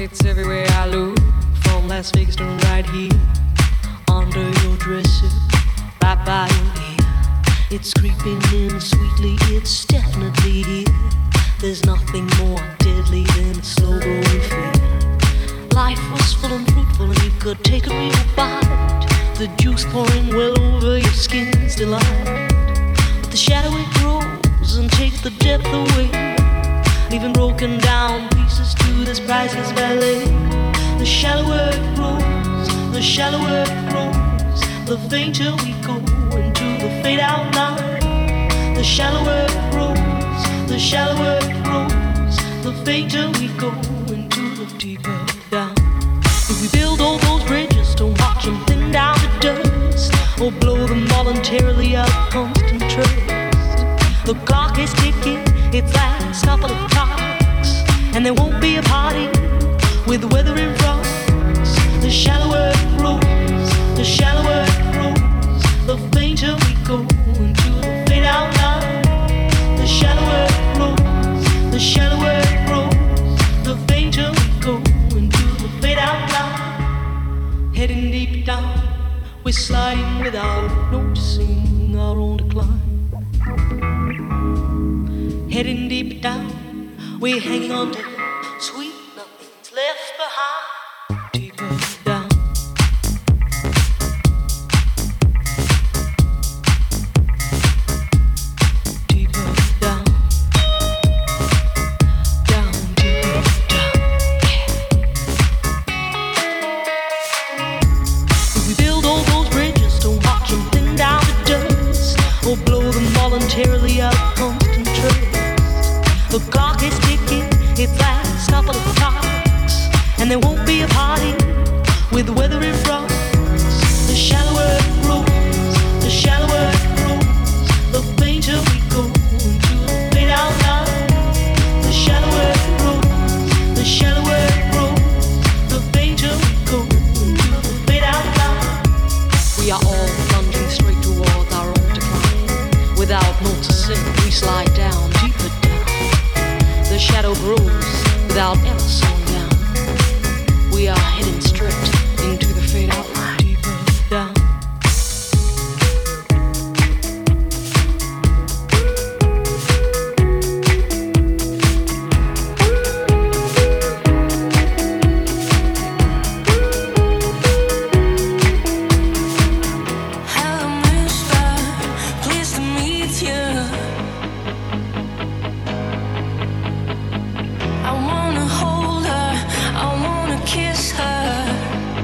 It's everywhere I look, from Las Vegas to right here, under your dresser, right by your ear. It's creeping in sweetly, it's definitely here. There's nothing more deadly than a slow-growing fear. Life was full and fruitful and you could take a real bite, the juice pouring well over your skin's delight. But the shadow it grows and takes the depth away, leaving broken down pieces to this priceless ballet. The shallower it grows, the shallower it grows, the fainter we go into the fade-out line. The shallower it grows, the shallower it grows, the fainter we go into the deeper down. If we build all those bridges, don't watch them thin down to dust, or blow them voluntarily out of constant trust. The clock is ticking, it's last couple of talks, and there won't be a party with weather and frogs. The shallower it grows, the shallower it grows, the fainter we go into the fade-out line. The shallower it grows, the shallower it grows, the fainter we go into the fade-out line. Heading deep down, we're sliding without noticing our own decline. Heading deep down, we're hanging on to sweet nothing's left behind. Deeper down. Deeper down. Down, deeper down. Yeah. If we build all those bridges, don't watch them thin down to dust, or blow them voluntarily out of constant trust. The clock is ticking, it lasts a couple of clocks, and there won't be a party with weather and frogs. The shallower it grows, the shallower it grows, the fainter we go into the fade-out line. The shallower it grows, the shallower it grows, the fainter we go into the fade-out line. We are all plunging straight towards our own decline. Without noticing, we slide down deeper down. The shadow grows without ever slowing down. We are heading straight into the fade-out line. Deeper down. I wanna hold her, I wanna kiss her.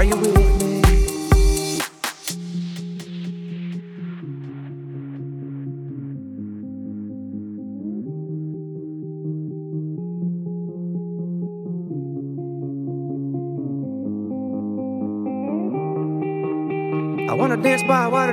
Are you with me? I wanna dance by water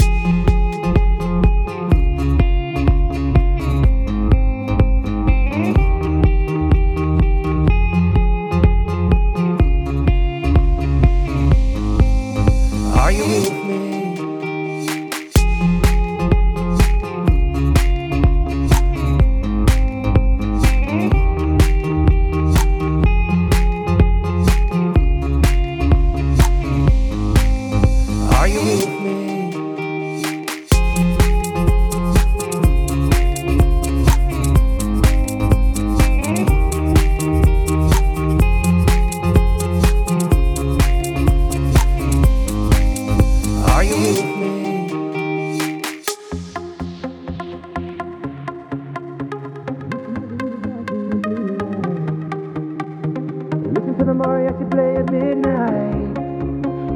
Are you with me?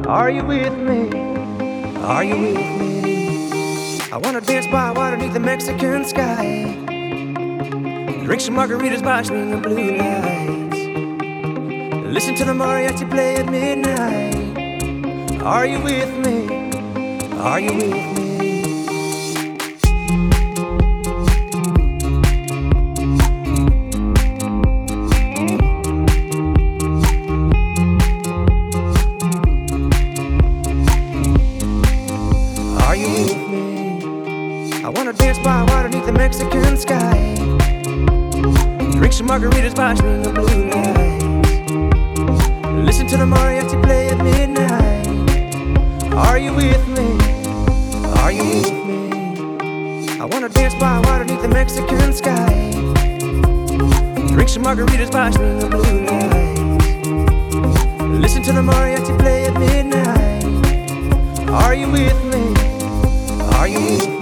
Are you with me? I wanna dance by water beneath the Mexican sky, drink some margaritas by swinging blue lights, listen to the mariachi play at midnight. Are you with me? Are you with me? Mexican sky, drink some margaritas by the blue lights, listen to the mariachi play at midnight. Are you with me? Are you with me? I wanna dance by water beneath the Mexican sky, drink some margaritas by the blue lights, listen to the mariachi play at midnight. Are you with me? Are you with me? Are you with me?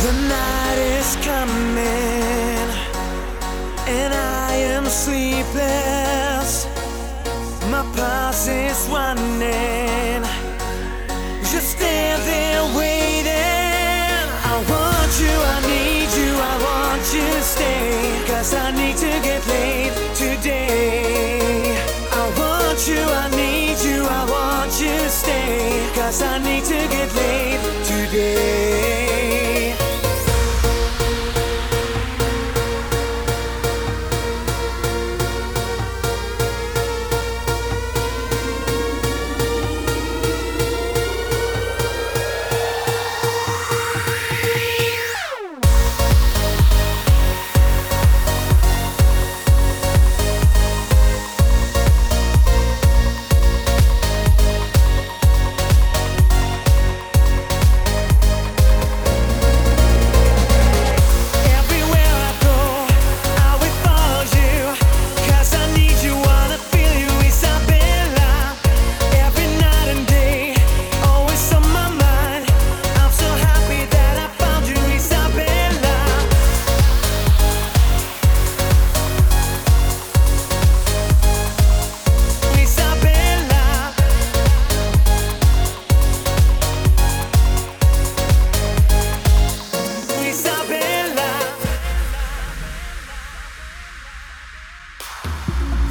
The night is coming, sleepless. My pulse is running. Just stand there waiting. I want you, I need you, I want you to stay, 'cause I need to get laid today. I want you, I need you, I want you to stay, 'cause I need to get laid today.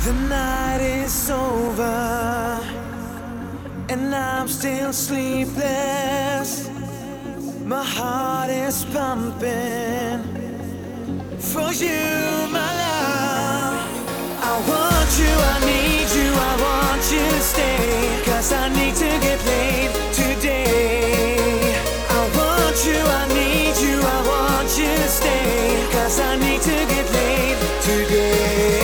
The night is over, and I'm still sleepless. My heart is pumping for you, my love. I want you, I need you, I want you to stay, 'cause I need to get laid today. I want you, I need you, I want you to stay, 'cause I need to get laid today.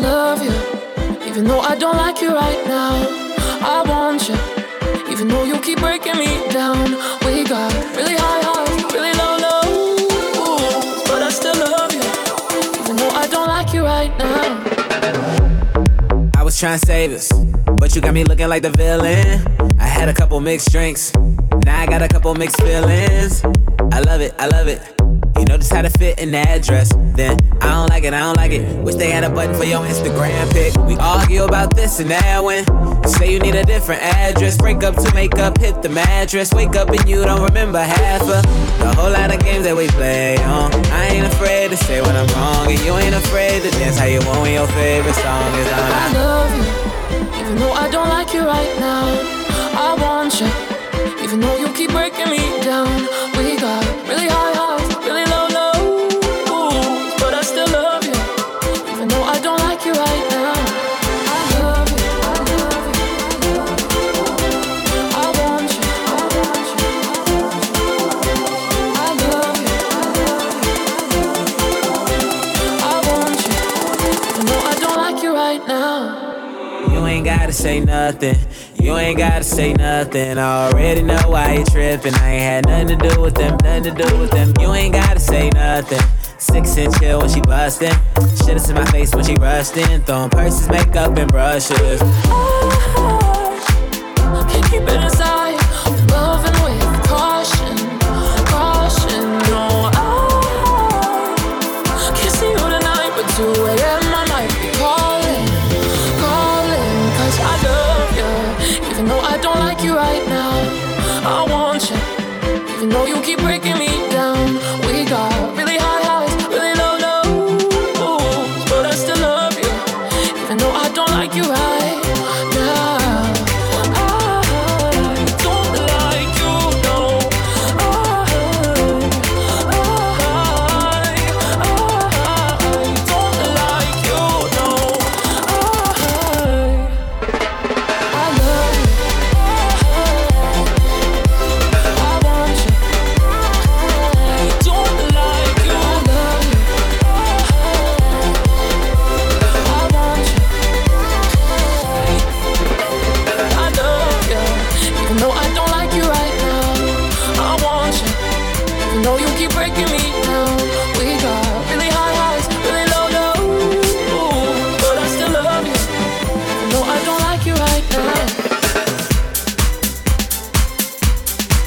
love you, even though I don't like you right now. I want you, even though you keep breaking me down. We got really high highs, really low lows, but I still love you, even though I don't like you right now. I was trying to save us, but you got me looking like the villain. I had a couple mixed drinks, now I got a couple mixed feelings. I love it, I love it. You know just how to fit in that dress. Then I don't like it, I don't like it. Wish they had a button for your Instagram pic. We argue about this and that when you say you need a different address. Break up to make up, hit the mattress. Wake up and you don't remember half of the whole lot of games that we play on. I ain't afraid to say when I'm wrong, and you ain't afraid to dance how you want when your favorite song is on. I love you, even though I don't like you right now. I want you, even though you keep breaking me down. We got really high highs, really low lows, but I still love you, even though I don't like you right now. I love you, I love you, I want you, I want you, I love you, I want you, even though I don't like you right now. You ain't gotta say nothing. You ain't gotta say nothing, I already know why you trippin'. I ain't had nothing to do with them, nothing to do with them. You ain't gotta say nothing. 6 inch chill when she bustin'. Should've seen my face when she rushed in. Throwin' purses, makeup, and brushes. I can't keep it inside. I'm loving with caution, caution. No, I can't see you tonight, but 2 a.m. I might be calling, calling. 'Cause I love you, even though I don't like you right now. I want you, even though you keep breaking me down. We got really high highs, really low lows, but I still love you, even though I don't like you right now. I don't like you, no. I don't like you, no. I love you.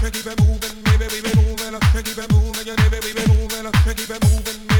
Keep it moving, baby, we been moving.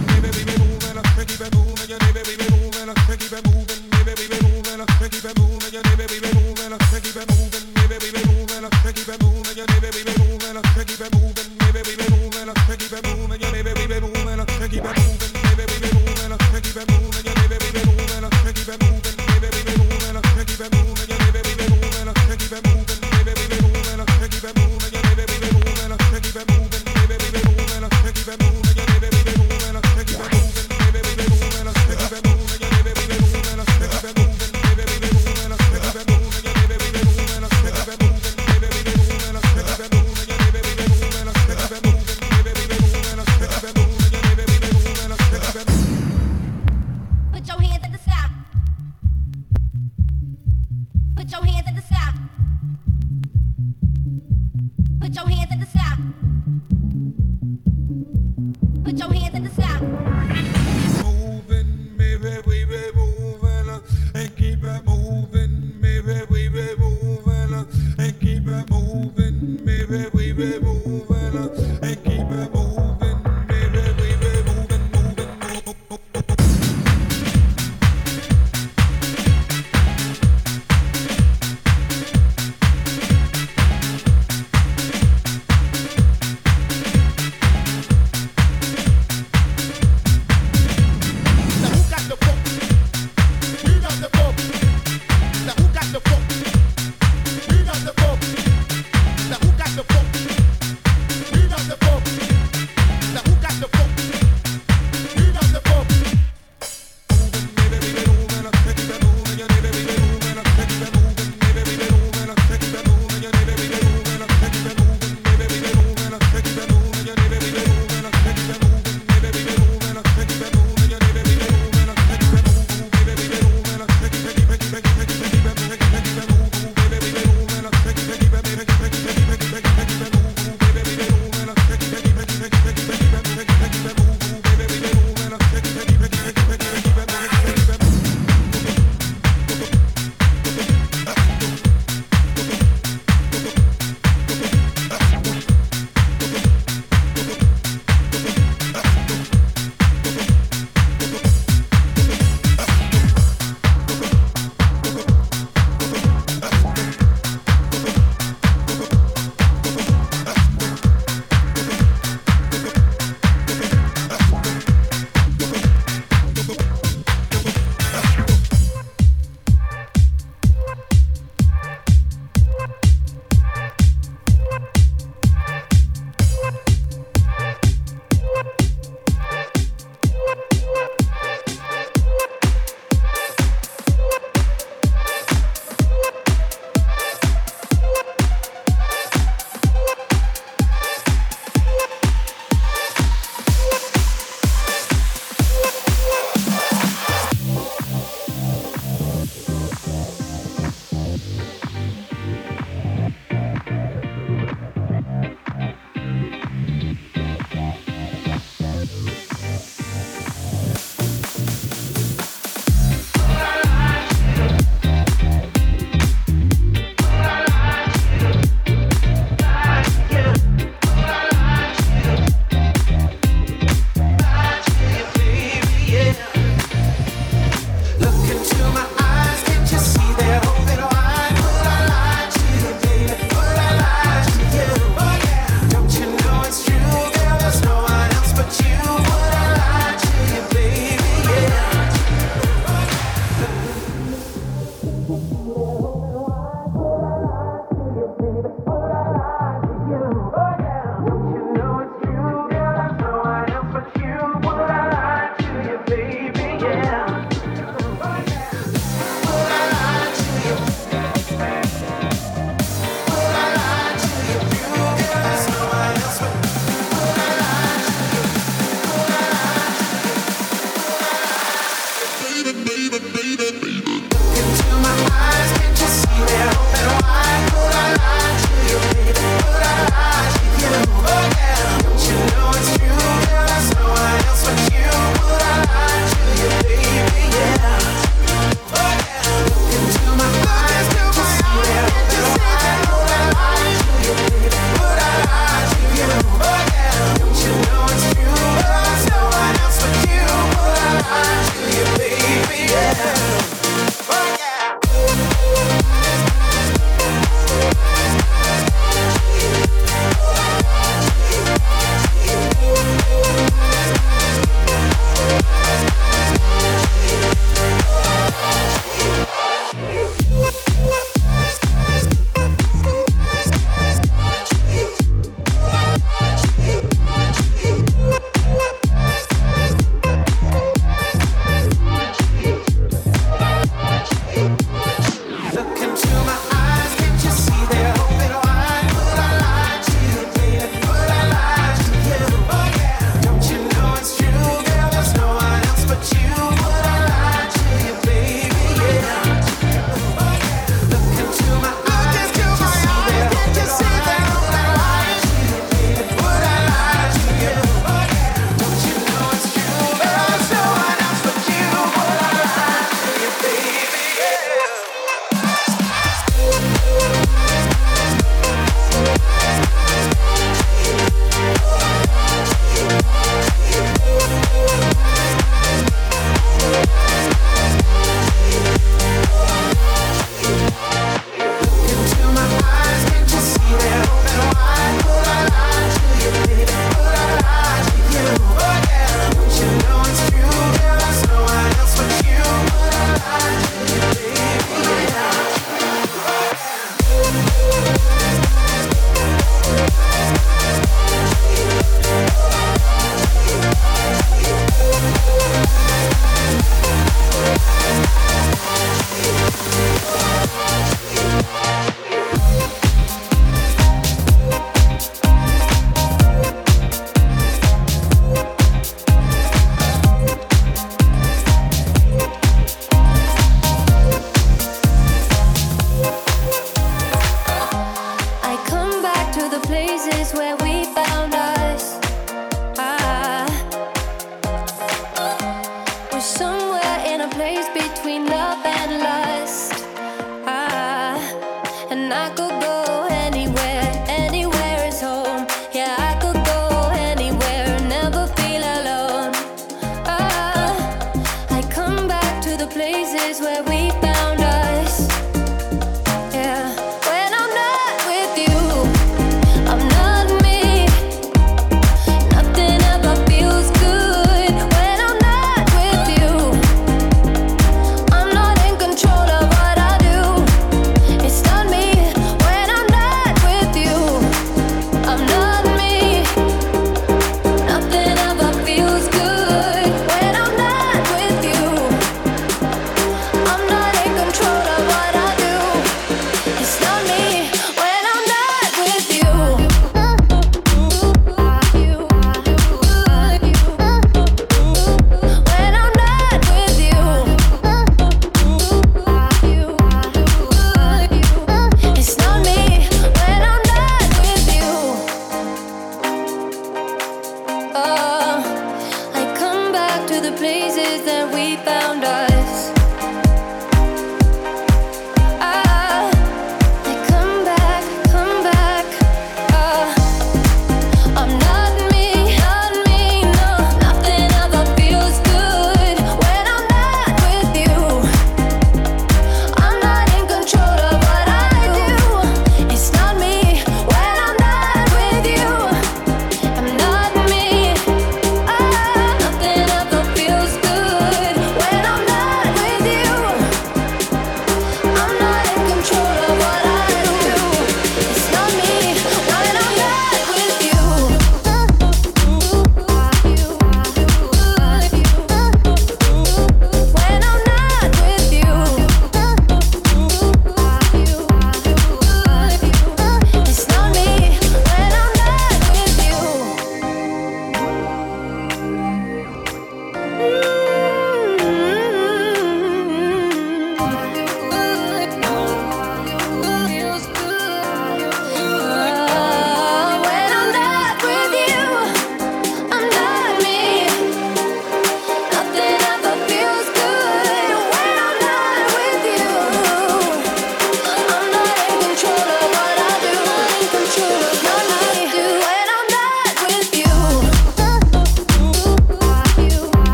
control.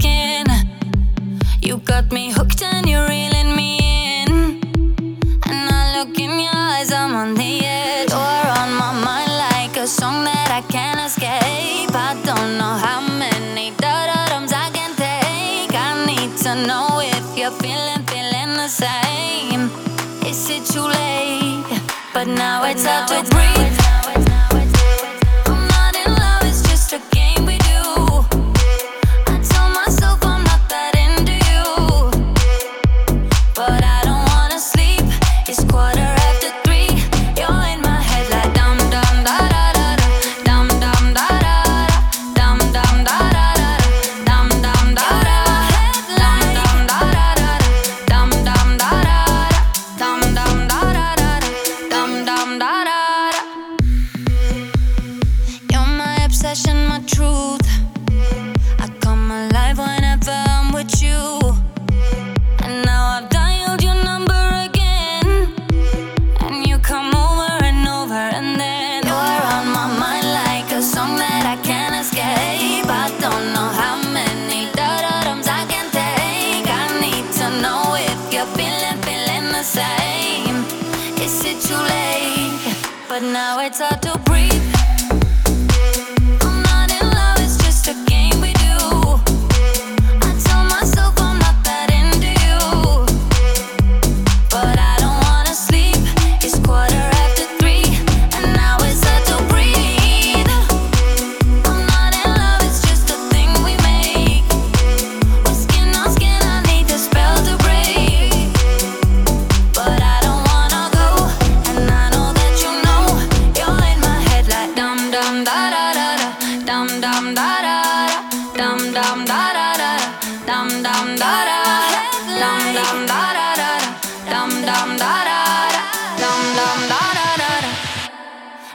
skin. You got me hooked and you're reeling me in. And I look in your eyes, I'm on the edge. You're on my mind like a song that I can't escape. I don't know how many da-da-dums I can take. I need to know if you're feeling the same. Is it too late? But now it's hard to breathe. My truth, I come alive whenever I'm with you. And now I've dialed your number again, and you come over and over and then. You're on my mind like a song that I can't escape. I don't know how many da-da-dums I can take. I need to know if you're feeling the same. Is it too late? But now it's hard to breathe.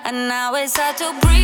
And now it's hard to breathe.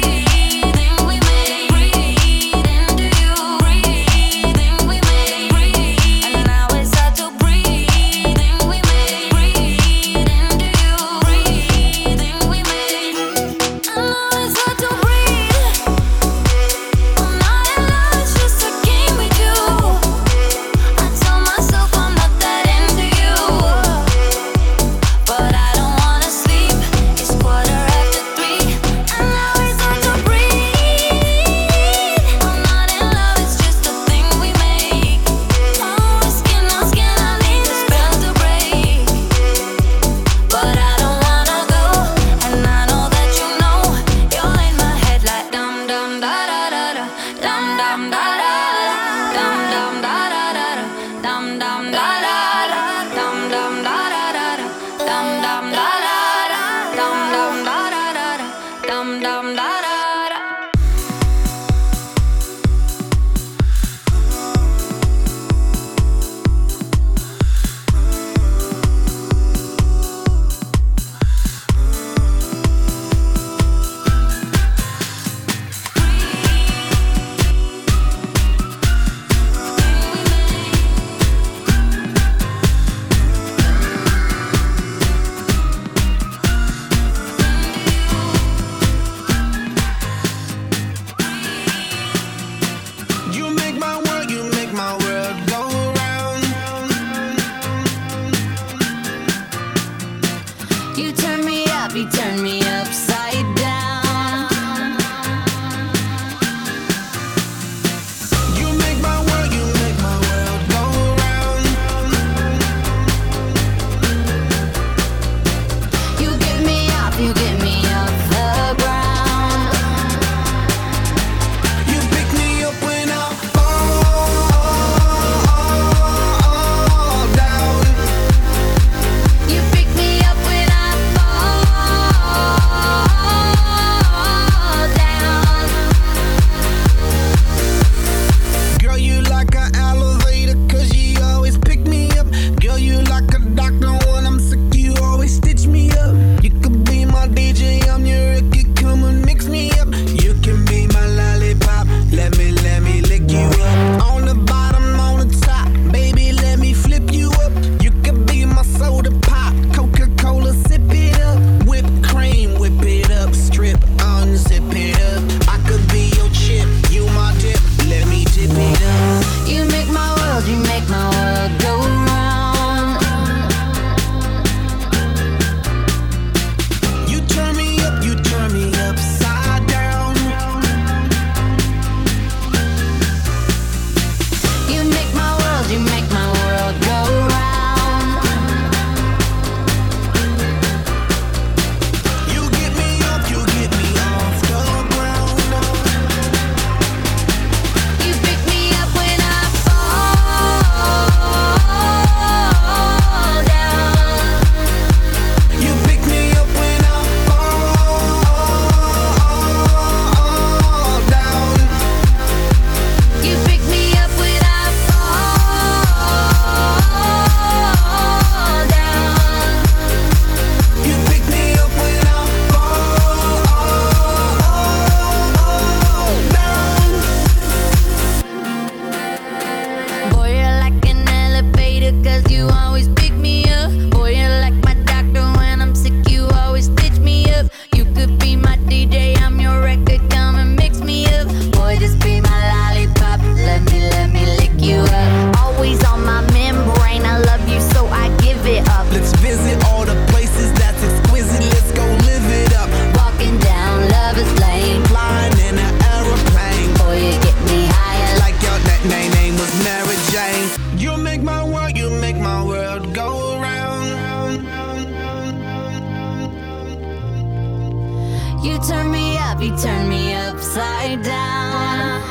You turn me upside down.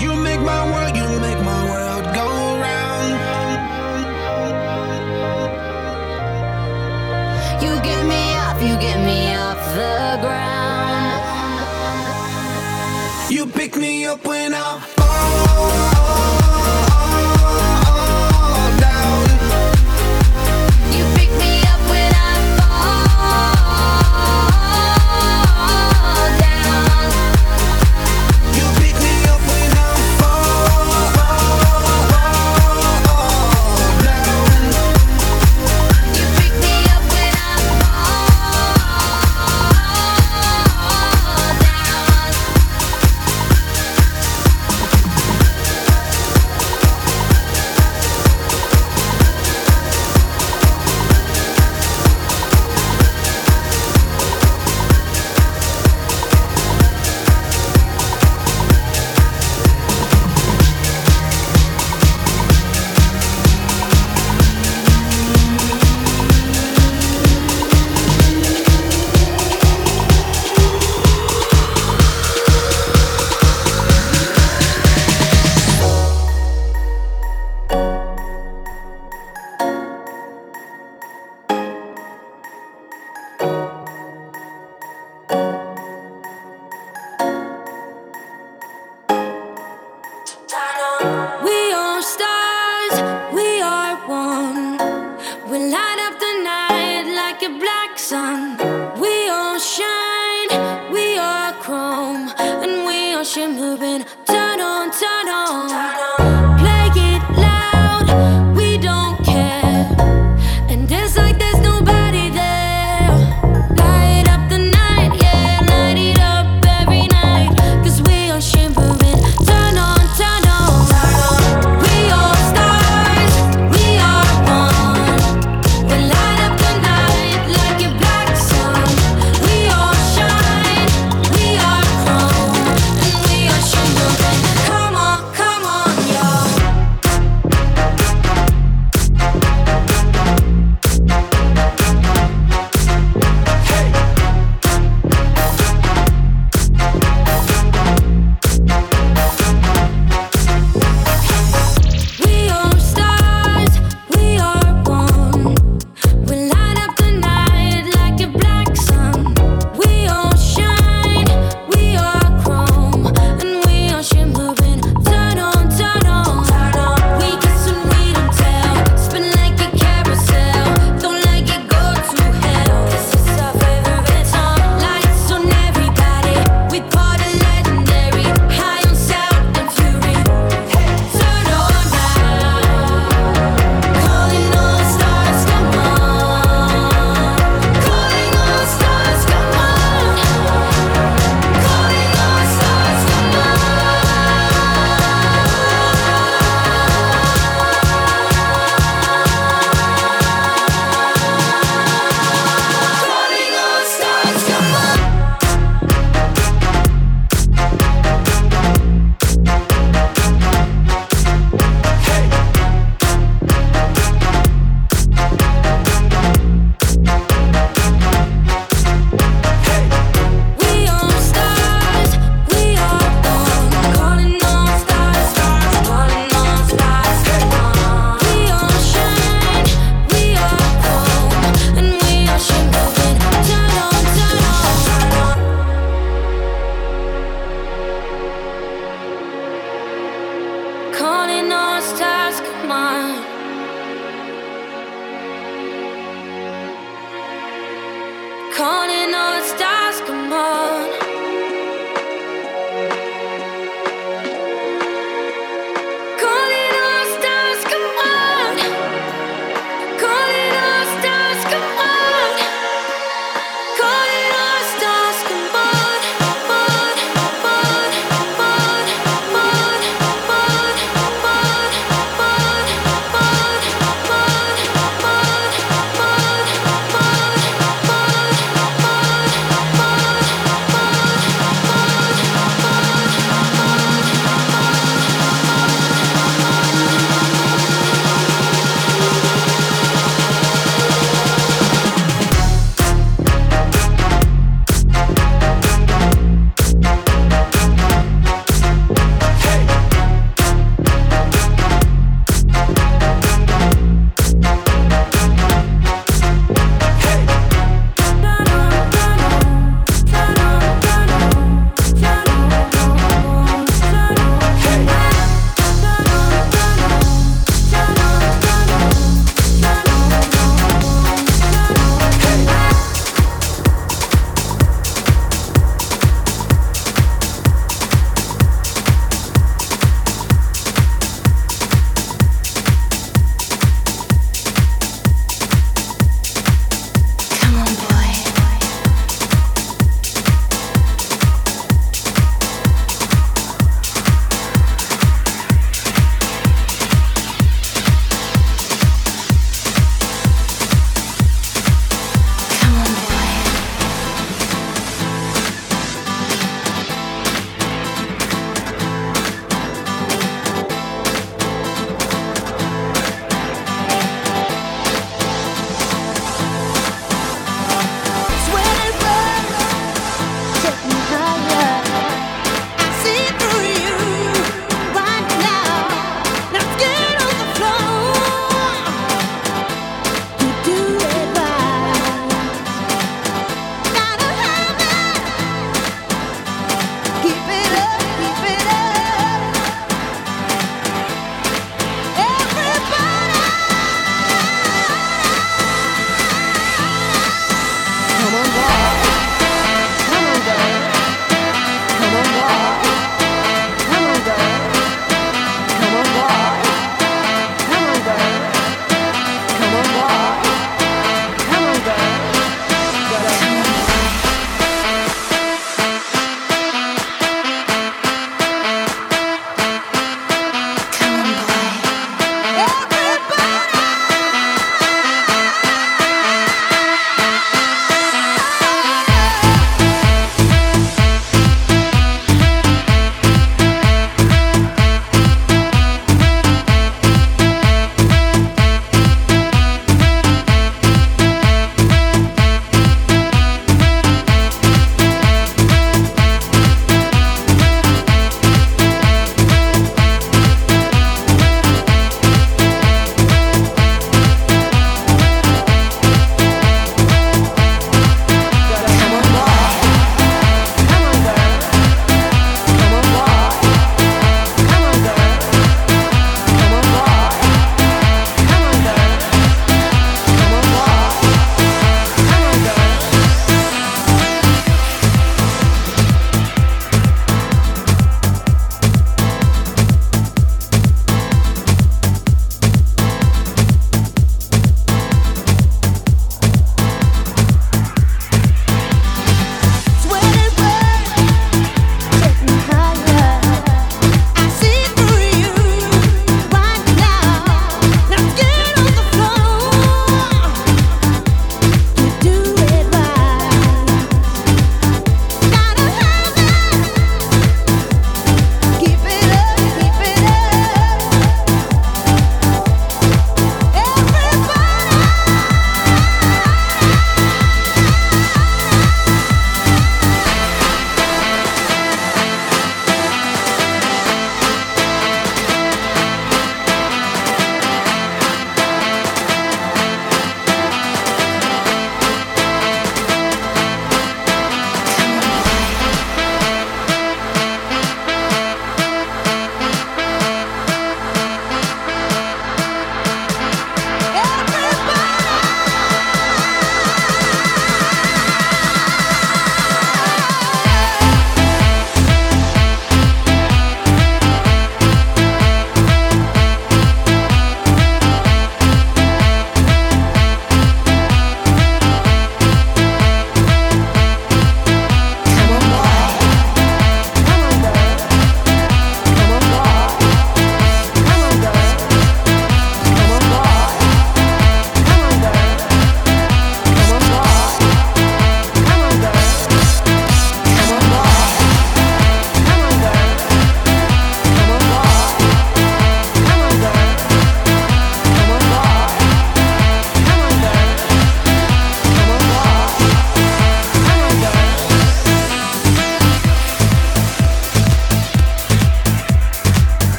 You make my world go round. You get me off the ground. You pick me up when I fall. Come on.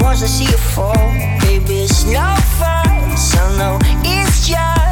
once I see you fall, baby, it's no fun. So no, it's just